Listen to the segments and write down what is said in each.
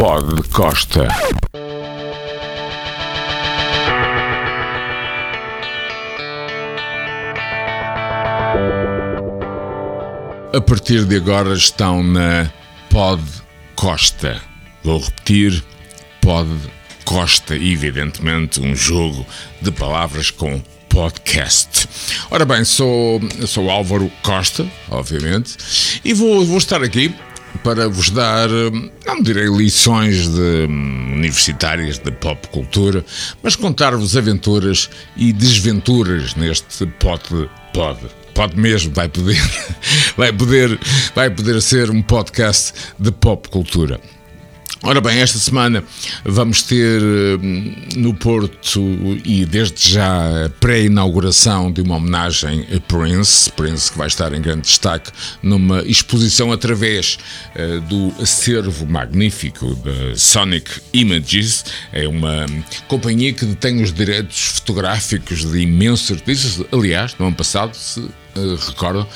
Pod Costa. A partir de agora estão na Pod Costa. Vou repetir, Pod Costa, evidentemente um jogo de palavras com podcast. Ora bem, sou Álvaro Costa, obviamente, e vou estar aqui para vos dar, não direi lições de universitárias de pop cultura, mas contar-vos aventuras e desventuras neste Pode mesmo, vai poder ser um podcast de pop cultura. Ora bem, esta semana vamos ter no Porto, e desde já, a pré-inauguração de uma homenagem a Prince, que vai estar em grande destaque numa exposição através do acervo magnífico da Sonic Images. É uma companhia que detém os direitos fotográficos de imensos artistas. Aliás, no ano passado, se recordam,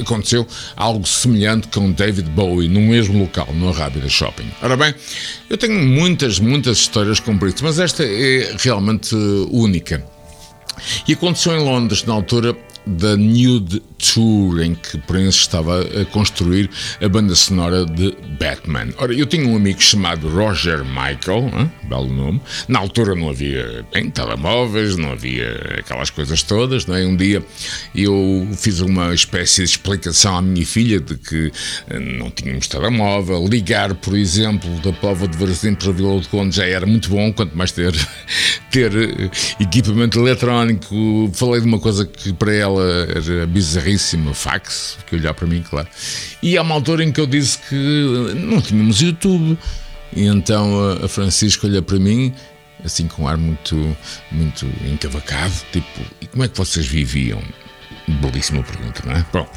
aconteceu algo semelhante com David Bowie no mesmo local, no Arrábida Shopping. Ora bem, eu tenho muitas histórias com Brito, mas esta é realmente única. E aconteceu em Londres, na altura da Nude Tour, em que Prince estava a construir a banda sonora de Batman. Ora, eu tinha um amigo chamado Roger Michael, belo nome. Na altura não havia telemóveis, não havia aquelas coisas todas, não é? Um dia eu fiz uma espécie de explicação à minha filha de que não tínhamos telemóvel. Ligar, por exemplo, da Póvoa de Varzim para Vila do Conde já era muito bom, quanto mais ter equipamento eletrónico. Falei de uma coisa que para ela era bizarríssima, fax, que olhar para mim, claro. E há uma altura em que eu disse que não tínhamos YouTube, e então a Francisca olha para mim, assim com um ar muito encavacado, tipo, e como é que vocês viviam? Belíssima pergunta, não é? Pronto.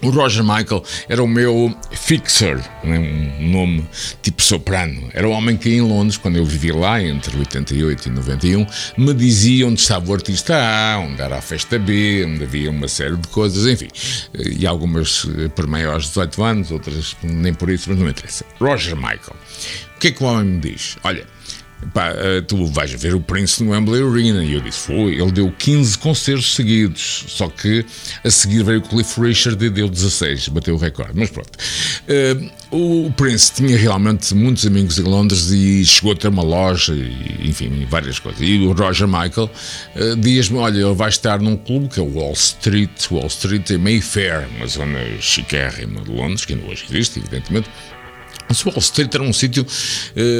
O Roger Michael era o meu fixer, um nome tipo soprano. Era o homem que em Londres, quando eu vivi lá, entre 88 e 91, me dizia onde estava o artista A, onde era a festa B, onde havia uma série de coisas, enfim. E algumas por meio aos 18 anos, outras nem por isso, mas não me interessa. Roger Michael. O que é que o homem me diz? Olha, pá, tu vais ver o Prince no Wembley Arena. E eu disse, foi, ele deu 15 concertos seguidos, só que a seguir veio o Cliff Richard e deu 16, bateu o recorde, mas pronto. O Prince tinha realmente muitos amigos em Londres e chegou a ter uma loja, e, enfim, várias coisas. E o Roger Michael diz-me, olha, ele vai estar num clube que é o Wall Street em Mayfair, uma zona chiquérrima de Londres, que ainda hoje existe, evidentemente. O Wall Street era um sítio,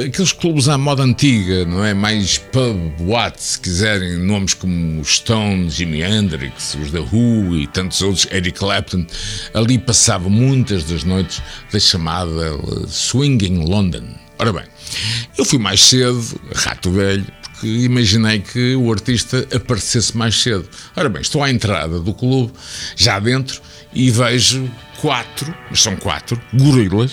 aqueles clubes à moda antiga, não é? Mais pub, boate, se quiserem, nomes como os Stones, Jimi Hendrix, os The Who e tantos outros, Eric Clapton. Ali passava muitas das noites da chamada Swinging London. Ora bem, eu fui mais cedo, rato velho, porque imaginei que o artista aparecesse mais cedo. Ora bem, estou à entrada do clube, já dentro, e vejo são quatro, gorilas,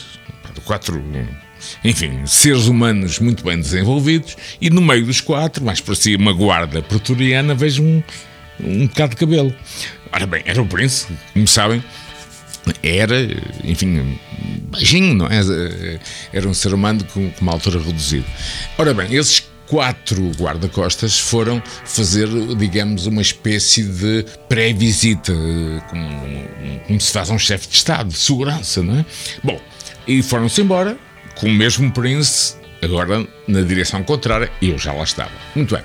seres humanos muito bem desenvolvidos, e no meio dos quatro, mais parecia uma guarda pretoriana, vejo um bocado de cabelo. Ora bem, era o Prince, como sabem, era, enfim, baixinho, não é? Era um ser humano com uma altura reduzida. Ora bem, esses quatro guarda-costas foram fazer, digamos, uma espécie de pré-visita, como se faz um chefe de Estado, de segurança, não é? Bom, e foram-se embora, com o mesmo Prince, agora na direção contrária, e eu já lá estava. Muito bem.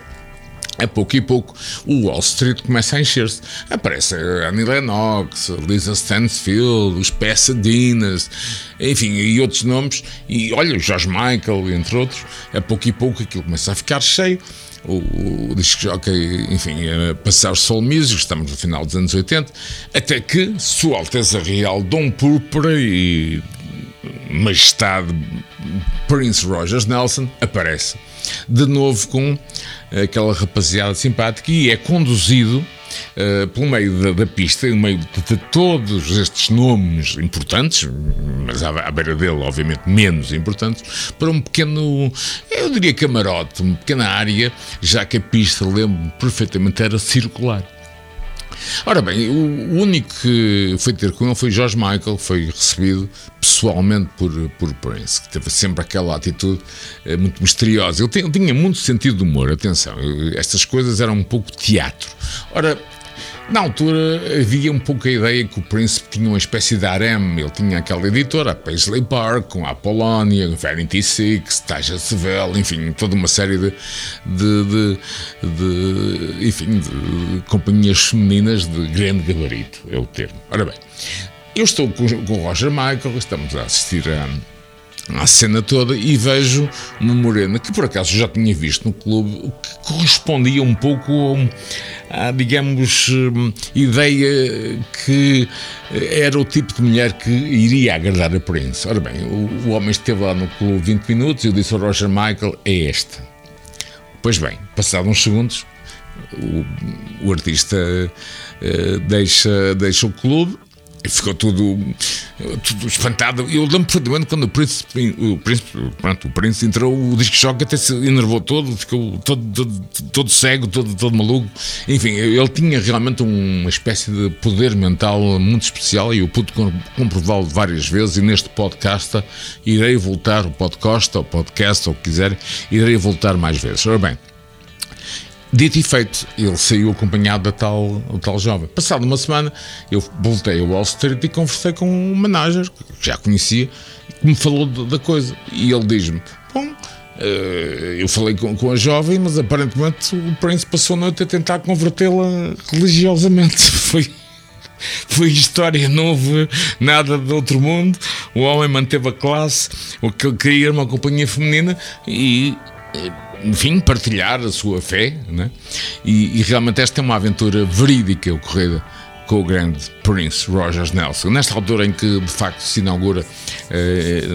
A pouco e pouco, o Wall Street começa a encher-se. Aparece a Annie Lennox, a Lisa Stansfield, os Pasadenas, enfim, e outros nomes. E olha, o George Michael, entre outros. A pouco e pouco aquilo começa a ficar cheio. O disco jockey, enfim, passar soul music, estamos no final dos anos 80, até que Sua Alteza Real Dom Púrpura e Majestade Prince Rogers Nelson aparece de novo com aquela rapaziada simpática, e é conduzido pelo meio da pista, no meio de todos estes nomes importantes, mas à beira dele, obviamente, menos importantes, para um pequeno, eu diria, camarote, uma pequena área, já que a pista, lembro-me perfeitamente, era circular. Ora bem, o único que foi ter com ele foi George Michael, foi recebido pessoalmente por Prince, que teve sempre aquela atitude muito misteriosa. Ele tinha muito sentido de humor, atenção, estas coisas eram um pouco teatro. Ora, na altura havia um pouco a ideia que o Prince tinha uma espécie de harém. Ele tinha aquela editora, a Paisley Park, com a Apolónia, Vanity Six, Taja Seville, enfim, toda uma série de companhias femininas de grande gabarito, é o termo. Ora bem, eu estou com o Roger Michael, estamos a assistir a cena toda e vejo uma morena que por acaso já tinha visto no clube, que correspondia um pouco à, digamos, ideia que era o tipo de mulher que iria agradar a Prince. Ora bem, o homem esteve lá no clube 20 minutos e eu disse ao Roger Michael, é esta. Pois bem, passados uns segundos, o artista deixa o clube. Ficou tudo espantado. Eu lembro perfeitamente quando o príncipe entrou, o disc-jockey até se enervou todo, ficou todo cego, todo maluco. Enfim, ele tinha realmente uma espécie de poder mental muito especial e eu pude comprová-lo várias vezes. E neste podcast irei voltar, o podcast, ou o que quiser, irei voltar mais vezes. Ora bem, dito e feito, ele saiu acompanhado da tal jovem. Passada uma semana, eu voltei ao Wall Street e conversei com um manager, que já conhecia, que me falou da coisa. E ele diz-me, bom, eu falei com a jovem, mas aparentemente o Prince passou a noite a tentar convertê-la religiosamente. Foi história, não houve nada de outro mundo. O homem manteve a classe, o que ele queria era uma companhia feminina e... enfim, partilhar a sua fé, né? E realmente esta é uma aventura verídica ocorrida com o grande Prince Rogers Nelson, nesta altura em que de facto se inaugura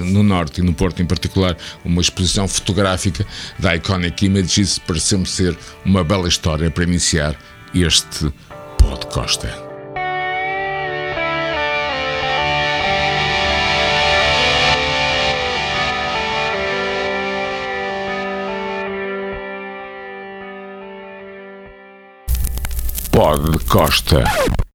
no Norte e no Porto em particular uma exposição fotográfica da Iconic Images. Parece-me ser uma bela história para iniciar este podcast. Pod Costa.